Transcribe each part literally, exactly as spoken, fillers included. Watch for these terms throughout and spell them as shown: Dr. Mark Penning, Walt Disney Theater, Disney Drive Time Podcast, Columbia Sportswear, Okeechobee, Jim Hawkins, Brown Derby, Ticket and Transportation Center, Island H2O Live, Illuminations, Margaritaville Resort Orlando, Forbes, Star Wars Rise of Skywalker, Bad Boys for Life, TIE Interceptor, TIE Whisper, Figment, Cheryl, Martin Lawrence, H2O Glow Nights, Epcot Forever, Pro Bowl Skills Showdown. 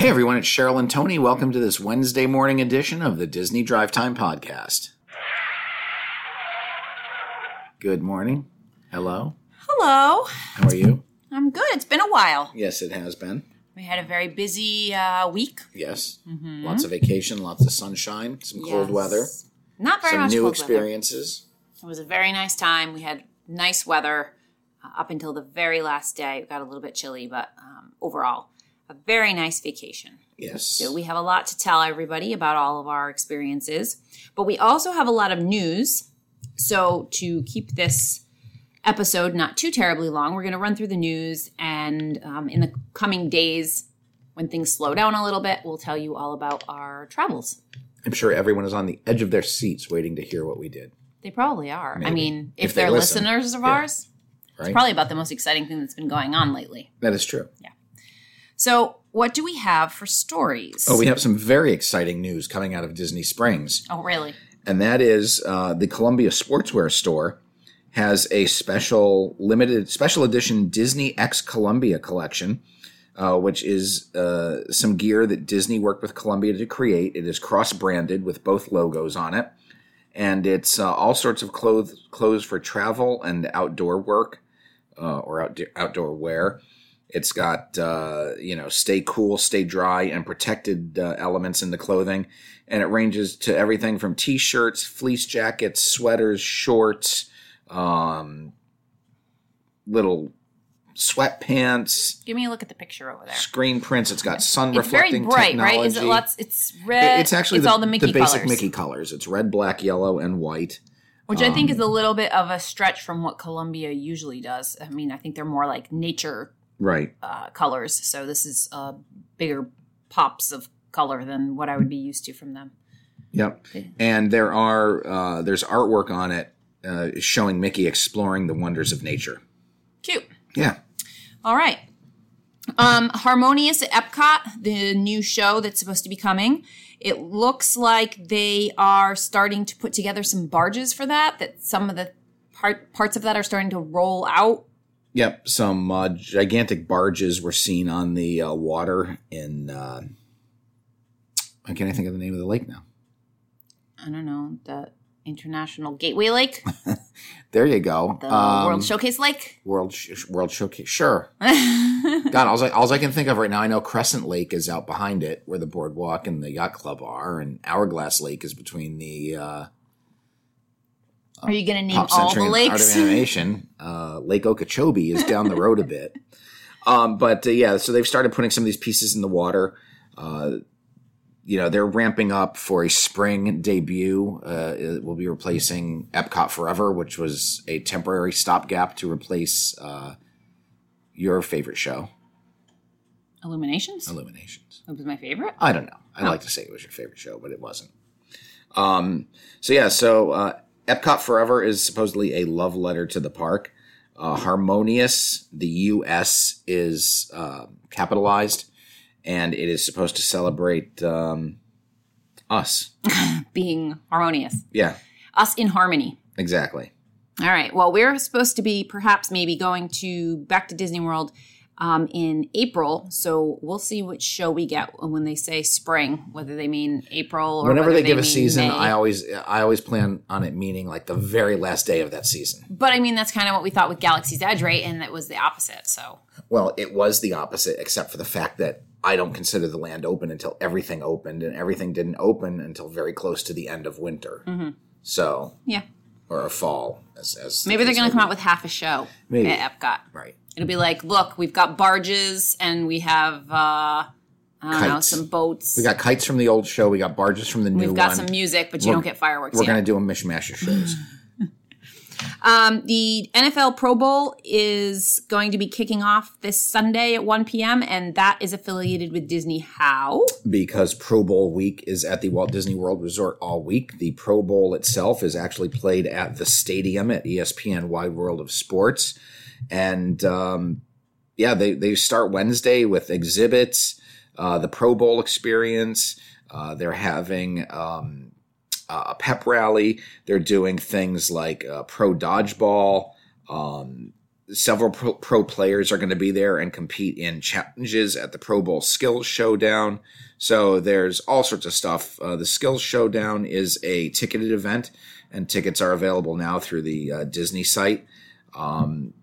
Hey everyone, it's Cheryl and Tony. Welcome to this Wednesday morning edition of the Disney Drive Time Podcast. Good morning. Hello. Hello. How are you? I'm good. It's been a while. Yes, it has been. We had a very busy uh, week. Yes. Mm-hmm. Lots of vacation, lots of sunshine, some cold yes. weather. Not very much cold weather. Some new experiences. It was a very nice time. We had nice weather uh, up until the very last day. It got a little bit chilly, but um, overall, a very nice vacation. Yes. So we have a lot to tell everybody about all of our experiences, but we also have a lot of news. So to keep this episode not too terribly long, we're going to run through the news, and um, in the coming days, when things slow down a little bit, we'll tell you all about our travels. I'm sure everyone is on the edge of their seats waiting to hear what we did. They probably are. Maybe. I mean, if, if they're they listen. listeners of yeah. ours, right? It's probably about the most exciting thing that's been going on lately. That is true. Yeah. So what do we have for stories? Oh, we have some very exciting news coming out of Disney Springs. Oh, really? And that is uh, the Columbia Sportswear store has a special limited special edition Disney X Columbia collection, uh, which is uh, some gear that Disney worked with Columbia to create. It is cross-branded with both logos on it. And it's uh, all sorts of clothes, clothes for travel and outdoor work uh, or outdo- outdoor wear. It's got, uh, you know, stay cool, stay dry, and protected uh, elements in the clothing. And it ranges to everything from T-shirts, fleece jackets, sweaters, shorts, um, little sweatpants. Give me a look at the picture over there. Screen prints. It's got sun-reflecting technology. It's very bright, technology. Right? Is it lots? It's red. It's actually it's the, all the, Mickey the basic colors. Mickey colors. It's red, black, yellow, and white. Which I think um, is a little bit of a stretch from what Columbia usually does. I mean, I think they're more like nature Right. Uh, colors. So this is uh, bigger pops of color than what I would be used to from them. Yep. And there are uh, there's artwork on it uh, showing Mickey exploring the wonders of nature. Cute. Yeah. All right. Um, Harmonious at Epcot, the new show that's supposed to be coming. It looks like they are starting to put together some barges for that, that some of the part, parts of that are starting to roll out. Yep, some uh, gigantic barges were seen on the uh, water in, uh, I can't think of the name of the lake now. I don't know, the International Gateway Lake? There you go. The um, World Showcase Lake? World sh- World Showcase, sure. God, all I, all I can think of right now, I know Crescent Lake is out behind it, where the boardwalk and the yacht club are, and Hourglass Lake is between the... Uh, Are you going to name all the lakes? Art of Animation. Uh, Lake Okeechobee is down the road a bit. Um, but, uh, yeah, so they've started putting some of these pieces in the water. Uh, you know, they're ramping up for a spring debut. Uh, it will be replacing Epcot Forever, which was a temporary stopgap to replace uh, your favorite show. Illuminations? Illuminations. It was my favorite? I don't know. I'd oh. like to say it was your favorite show, but it wasn't. Um, so, yeah, so... Uh, Epcot Forever is supposedly a love letter to the park. Uh, Harmonious, the U S is uh, capitalized, and it is supposed to celebrate um, us. Being harmonious. Yeah. Us in harmony. Exactly. All right. Well, we're supposed to be perhaps maybe going to back to Disney World um, in April, so we'll see which show we get when they say spring, whether they mean April or whenever they give a season. May. I always, I always plan on it meaning like the very last day of that season. But I mean, that's kind of what we thought with Galaxy's Edge, right? And it was the opposite. So well, it was the opposite, except for the fact that I don't consider the land open until everything opened, and everything didn't open until very close to the end of winter. Mm-hmm. So yeah, or a fall. As, as maybe they're going to come out with half a show maybe. At Epcot, right? It'll be like, look, we've got barges and we have, uh, I don't kites. know, some boats. We got kites from the old show. We got barges from the new one. We've got one. Some music, but you we're, don't get fireworks We're going to do a mishmash of shows. um, the N F L Pro Bowl is going to be kicking off this Sunday at one p.m. and that is affiliated with Disney. How? Because Pro Bowl week is at the Walt Disney World Resort all week. The Pro Bowl itself is actually played at the stadium at E S P N Wide World of Sports. And, um, yeah, they, they start Wednesday with exhibits, uh, the Pro Bowl experience. Uh, they're having um, a pep rally. They're doing things like uh, pro dodgeball, um, Several pro, pro players are going to be there and compete in challenges at the Pro Bowl Skills Showdown. So there's all sorts of stuff. Uh, the Skills Showdown is a ticketed event, and tickets are available now through the uh, Disney site. Um,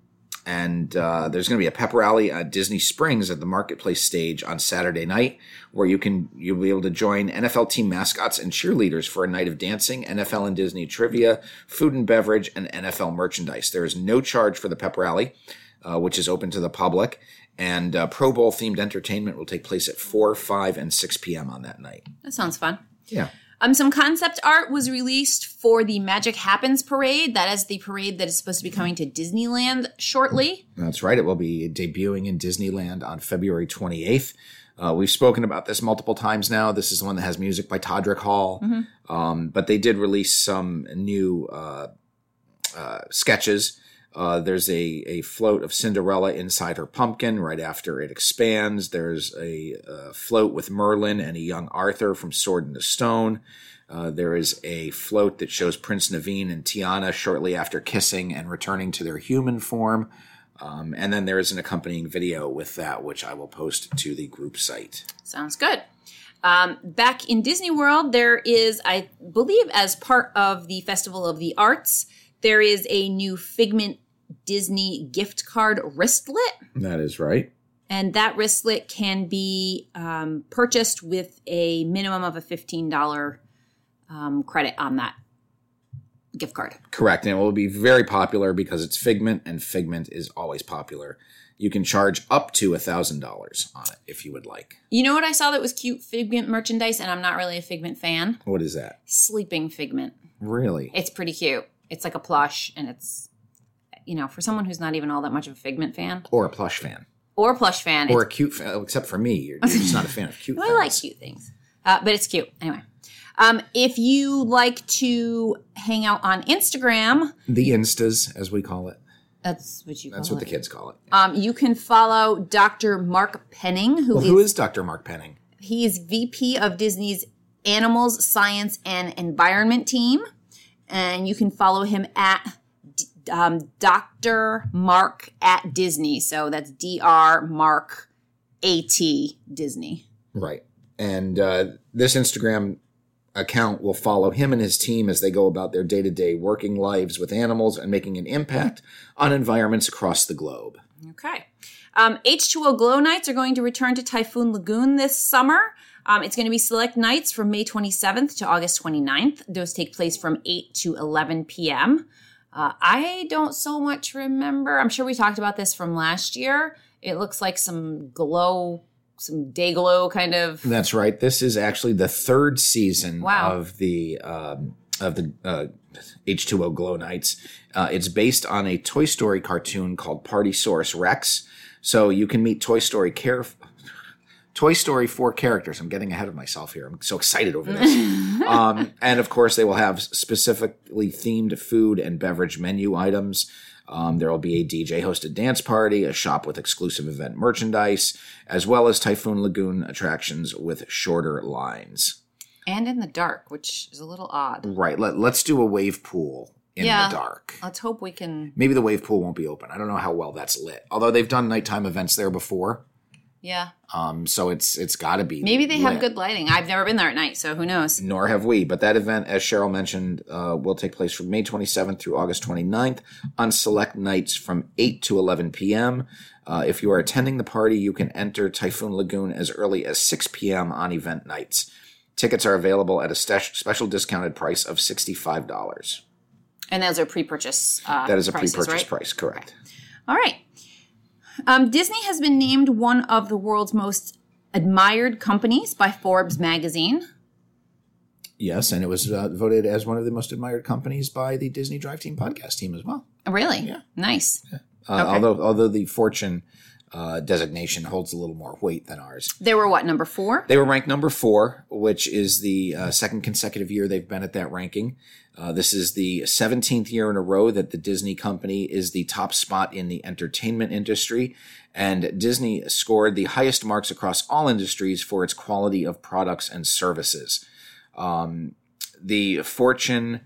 and uh, there's going to be a pep rally at Disney Springs at the Marketplace stage on Saturday night, where you can you'll be able to join N F L team mascots and cheerleaders for a night of dancing, N F L and Disney trivia, food and beverage, and N F L merchandise. There is no charge for the pep rally, uh, which is open to the public. And uh, Pro Bowl-themed entertainment will take place at four, five, and six p.m. on that night. That sounds fun. Yeah. Um, some concept art was released for the Magic Happens Parade. That is the parade that is supposed to be coming to Disneyland shortly. That's right. It will be debuting in Disneyland on February twenty-eighth. Uh, we've spoken about this multiple times now. This is the one that has music by Todrick Hall. Mm-hmm. Um, but they did release some new uh, uh, sketches. Uh, there's a, a float of Cinderella inside her pumpkin right after it expands. There's a, a float with Merlin and a young Arthur from Sword in the Stone. Uh, there is a float that shows Prince Naveen and Tiana shortly after kissing and returning to their human form. Um, and then there is an accompanying video with that, which I will post to the group site. Sounds good. Um, back in Disney World, there is, I believe, as part of the Festival of the Arts, there is a new Figment Disney gift card wristlet. That is right. And that wristlet can be um, purchased with a minimum of a fifteen dollars um, credit on that gift card. Correct. And it will be very popular because it's Figment, and Figment is always popular. You can charge up to one thousand dollars on it if you would like. You know what I saw that was cute Figment merchandise, and I'm not really a Figment fan? What is that? Sleeping Figment. Really? It's pretty cute. It's like a plush, and it's... You know, for someone who's not even all that much of a Figment fan. Or a plush fan. Or a plush fan. Or it's- a cute fan, except for me. You're, you're just not a fan of cute well, things. I like cute things. Uh, but it's cute. Anyway. Um, if you like to hang out on Instagram. The Instas, as we call it. That's what you call it. That's what it. The kids call it. Yeah. Um, you can follow Doctor Mark Penning. Who, well, is, who is Doctor Mark Penning? He is V P of Disney's Animals, Science, and Environment team. And you can follow him at... Um, Doctor Mark at Disney. So that's D R Mark A T Disney. Right. And uh, this Instagram account will follow him and his team as they go about their day-to-day working lives with animals and making an impact on environments across the globe. Okay. Um, H two O Glow Nights are going to return to Typhoon Lagoon this summer. Um, it's going to be select nights from May twenty-seventh to August twenty-ninth. Those take place from eight to eleven p.m. Uh, I don't so much remember. I'm sure we talked about this from last year. It looks like some glow, some day glow kind of. That's right. This is actually the third season wow. of the um, of the uh, H two O Glow Nights. Uh, it's based on a Toy Story cartoon called Party Source Rex. So you can meet Toy Story care. Toy Story four characters. I'm getting ahead of myself here. I'm so excited over this. um, and, of course, they will have specifically themed food and beverage menu items. Um, there will be a D J-hosted dance party, a shop with exclusive event merchandise, as well as Typhoon Lagoon attractions with shorter lines. And in the dark, which is a little odd. Right. Let, let's do a wave pool in yeah, the dark. Let's hope we can. Maybe the wave pool won't be open. I don't know how well that's lit. Although they've done nighttime events there before. Yeah. Um. So it's it's got to be. Maybe they lit. Have good lighting. I've never been there at night, so who knows? Nor have we. But that event, as Cheryl mentioned, uh, will take place from May twenty-seventh through August twenty-ninth on select nights from eight to eleven p.m. Uh, if you are attending the party, you can enter Typhoon Lagoon as early as six p.m. on event nights. Tickets are available at a stash, special discounted price of sixty-five dollars. And those are pre-purchase uh, That is a prices, pre-purchase right? price, correct. Okay. All right. Um, Disney has been named one of the world's most admired companies by Forbes magazine. Yes, and it was uh, voted as one of the most admired companies by the Disney Drive Team Podcast team as well. Really? Yeah. Nice. Yeah. Uh, okay. Although although the Fortune uh, designation holds a little more weight than ours. They were what, number four? They were ranked number four, which is the uh, second consecutive year they've been at that ranking. Uh, this is the seventeenth year in a row that the Disney company is the top spot in the entertainment industry, and Disney scored the highest marks across all industries for its quality of products and services. Um, the Fortune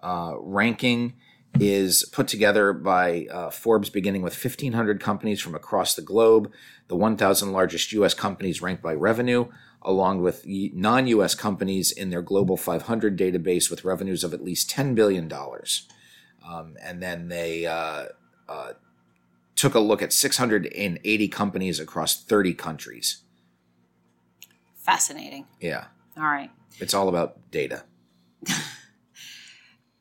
uh, ranking is put together by uh, Forbes, beginning with fifteen hundred companies from across the globe, the one thousand largest U S companies ranked by revenue, along with non-U S companies in their Global five hundred database with revenues of at least ten billion dollars. Um, and then they uh, uh, took a look at six hundred eighty companies across thirty countries. Fascinating. Yeah. All right. It's all about data.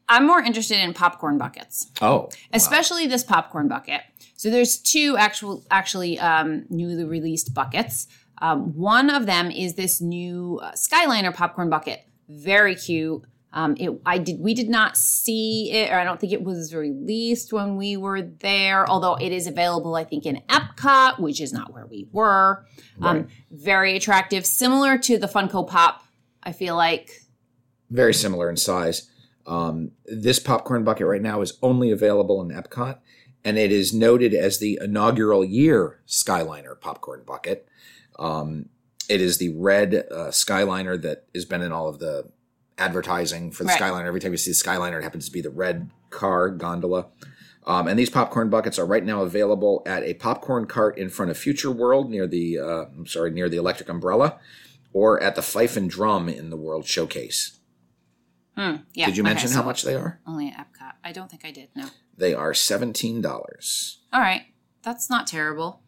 I'm more interested in popcorn buckets. Oh. Especially wow. This popcorn bucket. So there's two actual, actually um, newly released buckets. Um, one of them is this new uh, Skyliner popcorn bucket. Very cute. Um, it, I did. We did not see it, or I don't think it was released when we were there, although it is available, I think, in Epcot, which is not where we were. Right. Um, very attractive. Similar to the Funko Pop, I feel like. Very similar in size. Um, this popcorn bucket right now is only available in Epcot, and it is noted as the inaugural year Skyliner popcorn bucket. Um, it is the red uh, Skyliner that has been in all of the advertising for the right. Skyliner. Every time you see the Skyliner, it happens to be the red car gondola. Um, and these popcorn buckets are right now available at a popcorn cart in front of Future World near the, uh, I'm sorry, near the Electric Umbrella, or at the Fife and Drum in the World Showcase. Hmm, yeah. Did you mention okay, so how much they are? Only at Epcot. I don't think I did, no. They are seventeen dollars. All right. That's not terrible.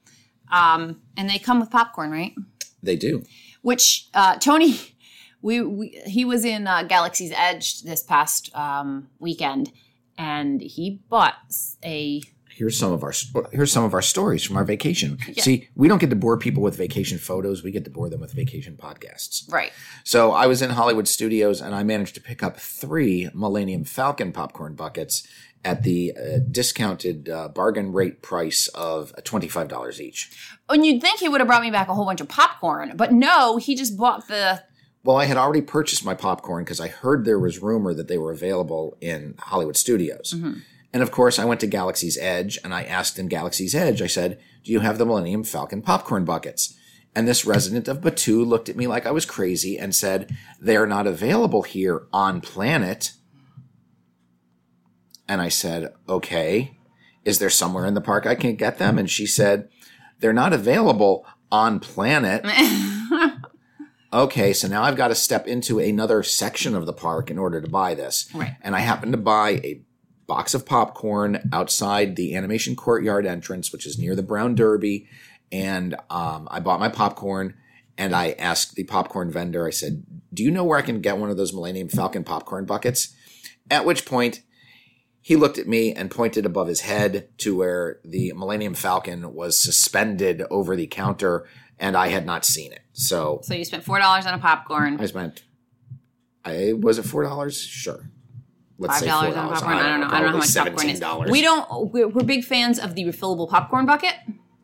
Um, and they come with popcorn, right? They do. Which, uh, Tony, we, we he was in uh, Galaxy's Edge this past um, weekend, and he bought a... Here's some of our here's some of our stories from our vacation. Yeah. See, we don't get to bore people with vacation photos. We get to bore them with vacation podcasts. Right. So I was in Hollywood Studios, and I managed to pick up three Millennium Falcon popcorn buckets at the uh, discounted uh, bargain rate price of twenty-five dollars each. And you'd think he would have brought me back a whole bunch of popcorn, but no, he just bought the... Well, I had already purchased my popcorn because I heard there was rumor that they were available in Hollywood Studios. Mm-hmm. And, of course, I went to Galaxy's Edge, and I asked in Galaxy's Edge, I said, do you have the Millennium Falcon popcorn buckets? And this resident of Batuu looked at me like I was crazy and said, they're not available here on planet. And I said, okay, is there somewhere in the park I can get them? And she said, they're not available on planet. Okay, so now I've got to step into another section of the park in order to buy this. Right. And I happened to buy a box of popcorn outside the animation courtyard entrance, which is near the Brown Derby. And um, I bought my popcorn, and I asked the popcorn vendor, I said, do you know where I can get one of those Millennium Falcon popcorn buckets? At which point he looked at me and pointed above his head to where the Millennium Falcon was suspended over the counter, and I had not seen it. So so you spent four dollars on a popcorn. I spent – I was it four dollars? Sure. Let's five dollars on popcorn. I don't know. I don't know how much popcorn is. We don't. We're, we're big fans of the refillable popcorn bucket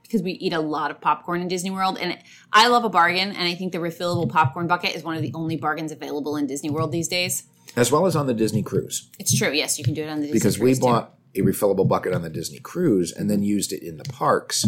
because we eat a lot of popcorn in Disney World, and I love a bargain. And I think the refillable popcorn bucket is one of the only bargains available in Disney World these days, as well as on the Disney cruise. It's true. Yes, you can do it on the Disney because cruise because we bought too. a refillable bucket on the Disney cruise and then used it in the parks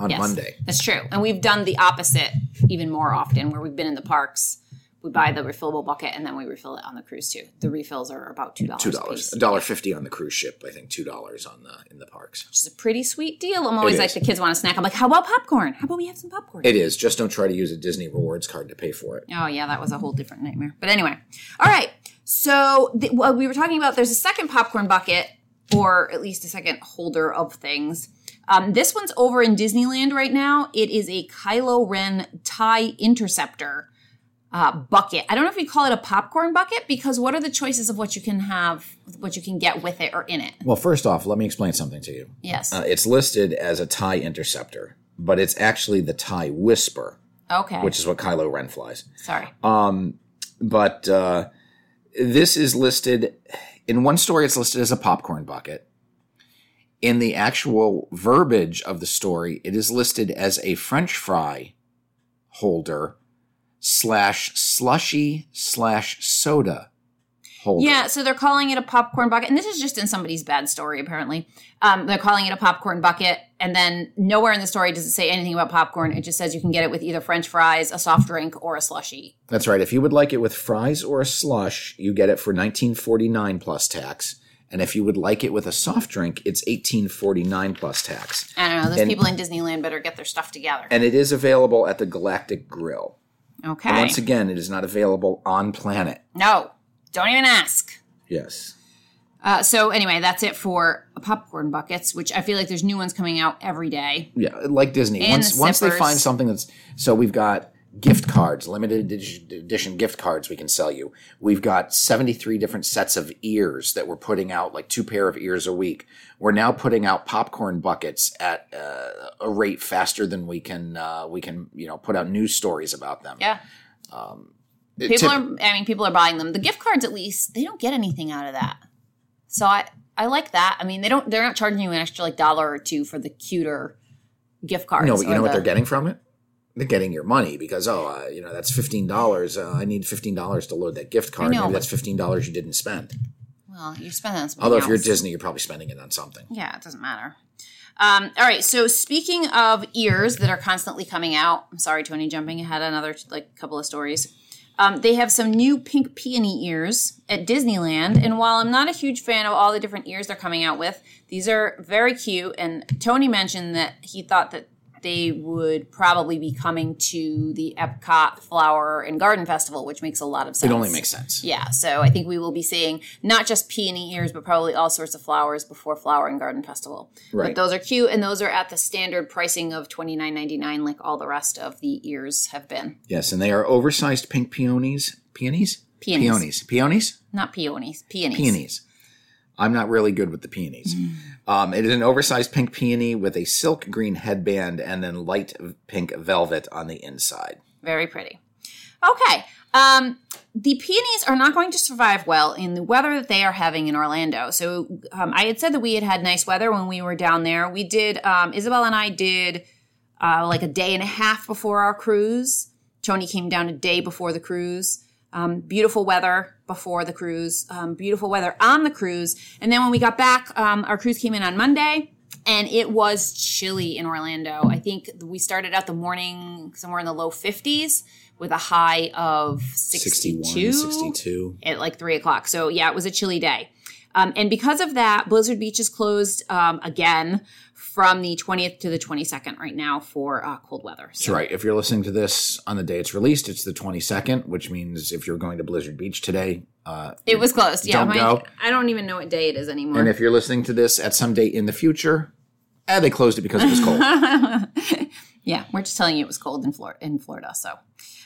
on yes, Monday. That's true. And we've done the opposite even more often, where we've been in the parks. We buy the refillable bucket, and then we refill it on the cruise, too. The refills are about two dollars two dollars a piece. one dollar fifty on the cruise ship. I think two dollars on the in the parks. Which is a pretty sweet deal. I'm always like, the kids want a snack. I'm like, how about popcorn? How about we have some popcorn? It is. Just don't try to use a Disney rewards card to pay for it. Oh, yeah. That was a whole different nightmare. But anyway. All right. So the, well, we were talking about there's a second popcorn bucket, or at least a second holder of things. Um, this one's over in Disneyland right now. It is a Kylo Ren TIE Interceptor Uh, bucket. I don't know if we call it a popcorn bucket because what are the choices of what you can have, what you can get with it or in it? Well, first off, let me explain something to you. Yes. Uh, it's listed as a TIE Interceptor, but it's actually the TIE Whisper. Okay. Which is what Kylo Ren flies. Sorry. Um, but uh, this is listed, in one story it's listed as a popcorn bucket. In the actual verbiage of the story, it is listed as a French fry holder slash slushy slash soda holder. Yeah, so they're calling it a popcorn bucket. And this is just in somebody's bad story, apparently. Um, they're calling it a popcorn bucket. And then nowhere in the story does it say anything about popcorn. It just says you can get it with either French fries, a soft drink, or a slushie. That's right. If you would like it with fries or a slush, you get it for nineteen forty-nine plus tax. And if you would like it with a soft drink, it's eighteen forty-nine plus tax. I don't know. Those and, people in Disneyland better get their stuff together. And it is available at the Galactic Grill. Okay. And once again, it is not available on Planet. No. Don't even ask. Yes. Uh, so anyway, that's it for popcorn buckets, which I feel like there's new ones coming out every day. Yeah, like Disney. And once the once they find something that's – so we've got – gift cards, limited edition gift cards we can sell you. We've got seventy-three different sets of ears that we're putting out, like two pair of ears a week. We're now putting out popcorn buckets at uh, a rate faster than we can, uh, we can, you know, put out news stories about them. Yeah. Um, people to, are, I mean, people are buying them. The gift cards, at least, they don't get anything out of that. So I, I like that. I mean, they don't, they're not charging you an extra like dollar or two for the cuter gift cards. No, but you know the, what they're getting from it? They're getting your money because, oh, uh, you know, that's fifteen dollars. Uh, I need fifteen dollars to load that gift card. I know, maybe that's fifteen dollars you didn't spend. Well, you're spending on something Although else. If you're Disney, you're probably spending it on something. Yeah, it doesn't matter. Um, all right. So speaking of ears that are constantly coming out, I'm sorry, Tony, jumping ahead another like couple of stories. Um, they have some new pink peony ears at Disneyland. And while I'm not a huge fan of all the different ears they're coming out with, these are very cute. And Tony mentioned that he thought that they would probably be coming to the Epcot Flower and Garden Festival, which makes a lot of sense. It only makes sense. Yeah. So I think we will be seeing not just peony ears, but probably all sorts of flowers before Flower and Garden Festival. Right. But those are cute, and those are at the standard pricing of twenty-nine ninety-nine, like all the rest of the ears have been. Yes, and they are oversized pink peonies. Peonies? Peonies. Peonies. Peonies? Not peonies. Peonies. Peonies. I'm not really good with the peonies. Mm. Um, it is an oversized pink peony with a silk green headband and then light pink velvet on the inside. Very pretty. Okay. Um, the peonies are not going to survive well in the weather that they are having in Orlando. So um, I had said that we had had nice weather when we were down there. We did, um, Isabel and I did uh, like a day and a half before our cruise. Tony came down a day before the cruise. Um, beautiful weather before the cruise, um, beautiful weather on the cruise. And then when we got back, um, our cruise came in on Monday, and it was chilly in Orlando. I think we started out the morning somewhere in the low fifties with a high of sixty-two, sixty-one, sixty-two. At like three o'clock. So, yeah, it was a chilly day. Um, and because of that, Blizzard Beach is closed um, again from the twentieth to the twenty-second right now for uh, cold weather. So. That's right. If you're listening to this on the day it's released, it's the twenty-second, which means if you're going to Blizzard Beach today, uh, it was closed. Yeah, don't go. I don't even know what day it is anymore. And if you're listening to this at some date in the future, eh, they closed it because it was cold. Yeah, we're just telling you it was cold in Florida. In Florida, so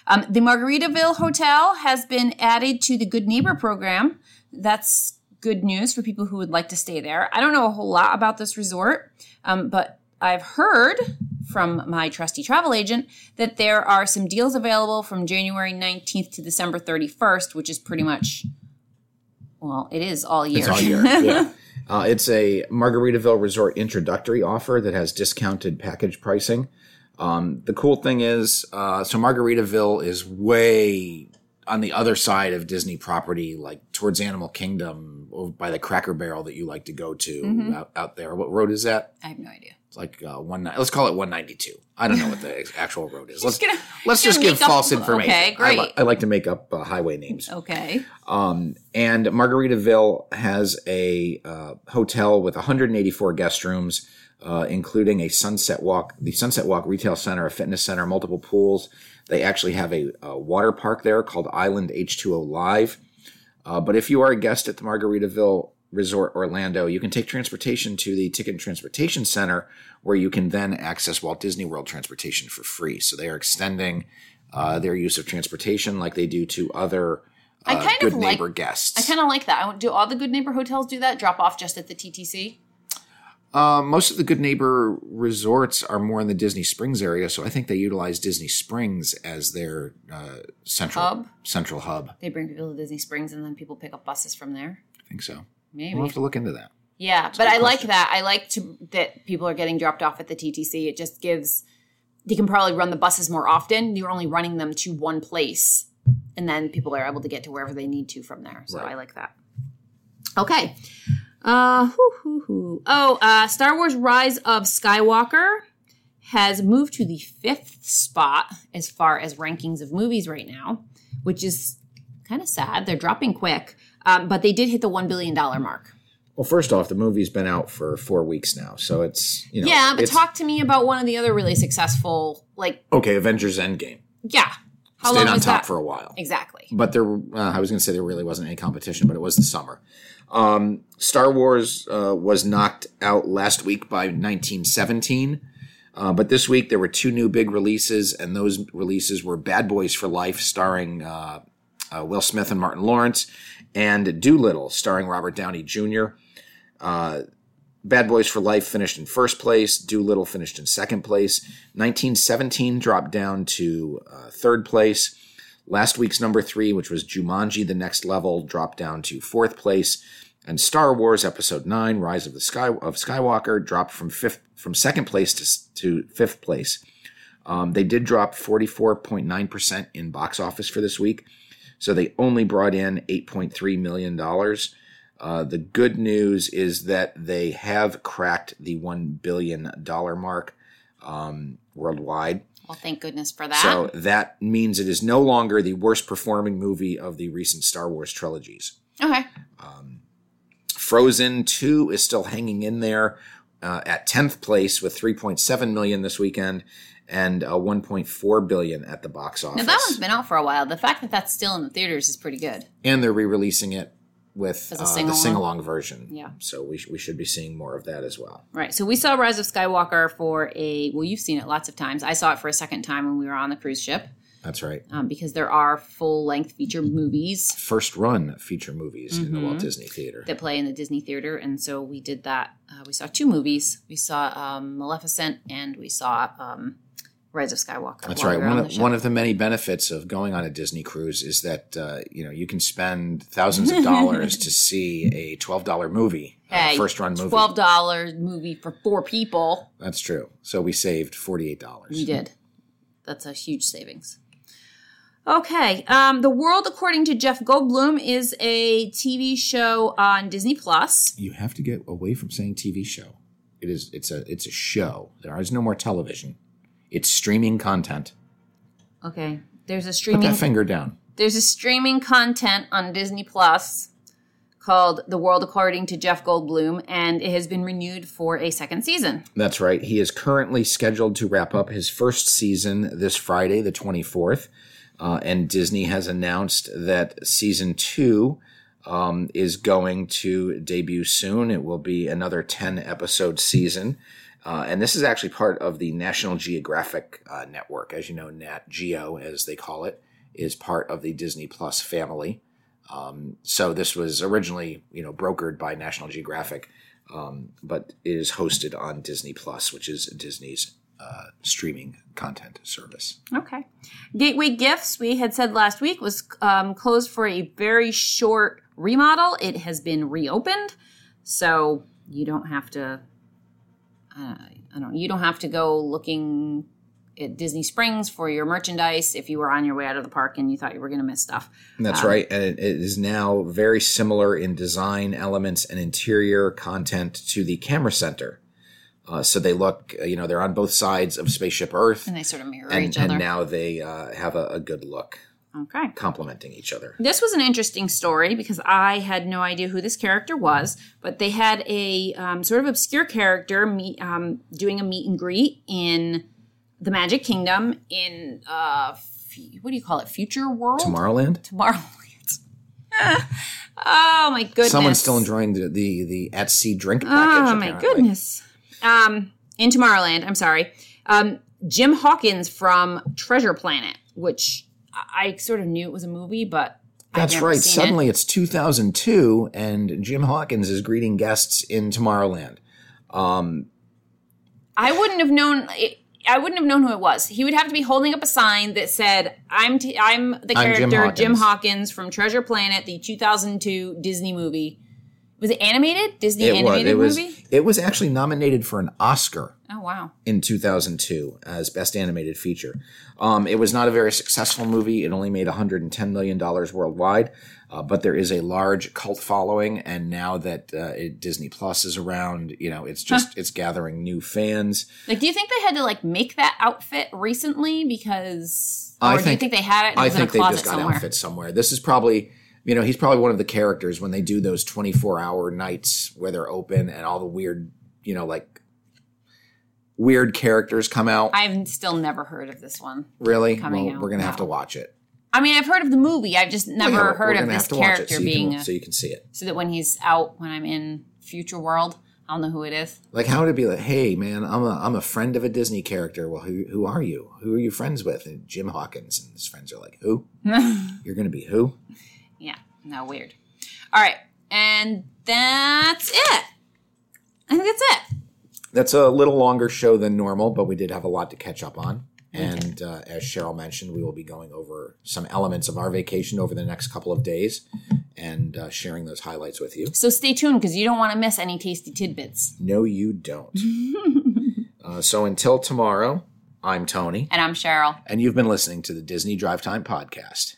um, the Margaritaville Hotel has been added to the Good Neighbor program. That's good news for people who would like to stay there. I don't know a whole lot about this resort, um, but I've heard from my trusty travel agent that there are some deals available from January nineteenth to December thirty-first, which is pretty much, well, it is all year. It's all year, yeah. Uh, it's a Margaritaville Resort introductory offer that has discounted package pricing. Um, the cool thing is, uh, so Margaritaville is way on the other side of Disney property, like towards Animal Kingdom, over by the Cracker Barrel that you like to go to mm-hmm. out, out there. What road is that? I have no idea. It's like uh, one. Let's call it one ninety-two. I don't know what the actual road is. Let's gonna, let's just give up, false information. Okay, great. I, li- I like to make up uh, highway names. Okay. Um, and Margaritaville has a uh, hotel with one hundred eighty-four guest rooms, uh, including a Sunset Walk, the Sunset Walk Retail Center, a fitness center, multiple pools. They actually have a, a water park there called Island H two O Live. Uh, but if you are a guest at the Margaritaville Resort Orlando, you can take transportation to the Ticket and Transportation Center, where you can then access Walt Disney World transportation for free. So they are extending uh, their use of transportation like they do to other uh, I Good Neighbor like, guests. I kind of like that. Do all the Good Neighbor hotels do that? Drop off just at the T T C? Uh, most of the Good Neighbor resorts are more in the Disney Springs area, so I think they utilize Disney Springs as their uh, central hub. Central hub. They bring people to Disney Springs, and then people pick up buses from there. I think so. Maybe we'll have to look into that. Yeah, That's but I question. like that. I like to, that people are getting dropped off at the T T C. It just gives they can probably run the buses more often. You're only running them to one place, and then people are able to get to wherever they need to from there. So right. I like that. Okay. Uh, hoo, hoo, hoo. Oh, uh, Star Wars Rise of Skywalker has moved to the fifth spot as far as rankings of movies right now, which is kind of sad. They're dropping quick, um, but they did hit the one billion dollars mark. Well, first off, the movie's been out for four weeks now, so it's, you know. Yeah, but talk to me about one of the other really successful, like. Okay, Avengers Endgame. Yeah. How long was that? Stayed on top for a while. Exactly. But there, uh, I was going to say there really wasn't any competition, but it was the summer. Um, Star Wars uh, was knocked out last week by nineteen seventeen, uh, but this week there were two new big releases, and those releases were Bad Boys for Life, starring uh, uh, Will Smith and Martin Lawrence, and Doolittle, starring Robert Downey Junior Uh, Bad Boys for Life finished in first place. Doolittle finished in second place. nineteen seventeen dropped down to uh, third place. Last week's number three, which was Jumanji: The Next Level, dropped down to fourth place. And Star Wars Episode nine: Rise of the Sky of Skywalker dropped from fifth from second place to to fifth place. Um, they did drop forty-four point nine percent in box office for this week, so they only brought in eight point three million dollars. Uh, the good news is that they have cracked the one billion dollars mark um, worldwide. Well, thank goodness for that. So that means it is no longer the worst performing movie of the recent Star Wars trilogies. Okay. Um, Frozen two is still hanging in there uh, at tenth place with three point seven million dollars this weekend and uh, one point four billion dollars at the box office. Now, that one's been out for a while. The fact that that's still in the theaters is pretty good. And they're re-releasing it with uh, sing-along. The sing-along version. Yeah. So we sh- we should be seeing more of that as well. Right. So we saw Rise of Skywalker for a, well, you've seen it lots of times. I saw it for a second time when we were on the cruise ship. That's right. Um, because there are full-length feature movies. First-run feature movies mm-hmm. in the Walt Disney Theater. That play in the Disney Theater. And so we did that. Uh, we saw two movies. We saw um, Maleficent and we saw um, Rise of Skywalker. That's right. One of, one of the many benefits of going on a Disney cruise is that, uh, you know, you can spend thousands of dollars to see a twelve dollar movie, hey, uh, first run movie. twelve dollar movie for four people. That's true. So we saved forty-eight dollars. We did. That's a huge savings. Okay. Um, The World According to Jeff Goldblum is a T V show on Disney Plus. You have to get away from saying T V show. It is. It's a. It's a show. There is no more television. It's streaming content. Okay. There's a streaming... Put that finger down. There's a streaming content on Disney Plus called The World According to Jeff Goldblum, and it has been renewed for a second season. That's right. He is currently scheduled to wrap up his first season this Friday, the twenty-fourth, uh, and Disney has announced that season two um, is going to debut soon. It will be another ten-episode season. Uh, and this is actually part of the National Geographic uh, network. As you know, Nat Geo, as they call it, is part of the Disney Plus family. Um, so this was originally, you know, brokered by National Geographic, um, but it is hosted on Disney Plus, which is Disney's uh, streaming content service. Okay. Gateway Gifts, we had said last week, was um, closed for a very short remodel. It has been reopened, so you don't have to... Uh, I don't. You don't have to go looking at Disney Springs for your merchandise if you were on your way out of the park and you thought you were going to miss stuff. That's um, right. And it, it is now very similar in design elements and interior content to the Camera Center. Uh, so they look, you know, they're on both sides of Spaceship Earth. And they sort of mirror and, each other. And now they uh, have a, a good look. Okay. Complementing each other. This was an interesting story because I had no idea who this character was, but they had a um, sort of obscure character meet, um, doing a meet and greet in the Magic Kingdom in, uh, f- what do you call it, Future World? Tomorrowland? Tomorrowland. Oh, my goodness. Someone's still enjoying the, the, the at-sea drink package. Oh, my apparently. Goodness. Um, in Tomorrowland, I'm sorry. Um, Jim Hawkins from Treasure Planet, which... I sort of knew it was a movie, but I've never seen it. Suddenly it's two thousand two, and Jim Hawkins is greeting guests in Tomorrowland. Um, I wouldn't have known. I wouldn't have known who it was. He would have to be holding up a sign that said, "I'm t- I'm the character I'm Jim, Hawkins. Jim Hawkins from Treasure Planet, the two thousand two Disney movie." Was it animated? Disney it animated was, it movie? Was, it was actually nominated for an Oscar. Oh, wow. In two thousand two as Best Animated Feature. Um, it was not a very successful movie. It only made one hundred ten million dollars worldwide. Uh, but there is a large cult following. And now that uh, it, Disney Plus is around, you know, it's just, huh. it's gathering new fans. Like, do you think they had to, like, make that outfit recently? Because, or I do think, you think they had it and it was in a closet somewhere? I think they just got outfits somewhere. This is probably... you know, he's probably one of the characters when they do those twenty-four hour nights where they're open and all the weird, you know, like weird characters come out. I've still never heard of this one. Really? Coming well, out. We're going to have to watch it. I mean, I've heard of the movie. I've just never well, yeah, heard of this character so being can, a, so you can see it. So that when he's out, when I'm in Future World, I don't know who it is. Like, how would it be like, hey, man, I'm a I'm a friend of a Disney character. Well, who who are you? Who are you friends with? And Jim Hawkins and his friends are like, who? You're going to be who? Yeah. No, weird. All right. And that's it. I think that's it. That's a little longer show than normal, but we did have a lot to catch up on. And uh, as Cheryl mentioned, we will be going over some elements of our vacation over the next couple of days and uh, sharing those highlights with you. So stay tuned because you don't want to miss any tasty tidbits. No, you don't. uh, so until tomorrow, I'm Tony. And I'm Cheryl. And you've been listening to the Disney Drive Time Podcast.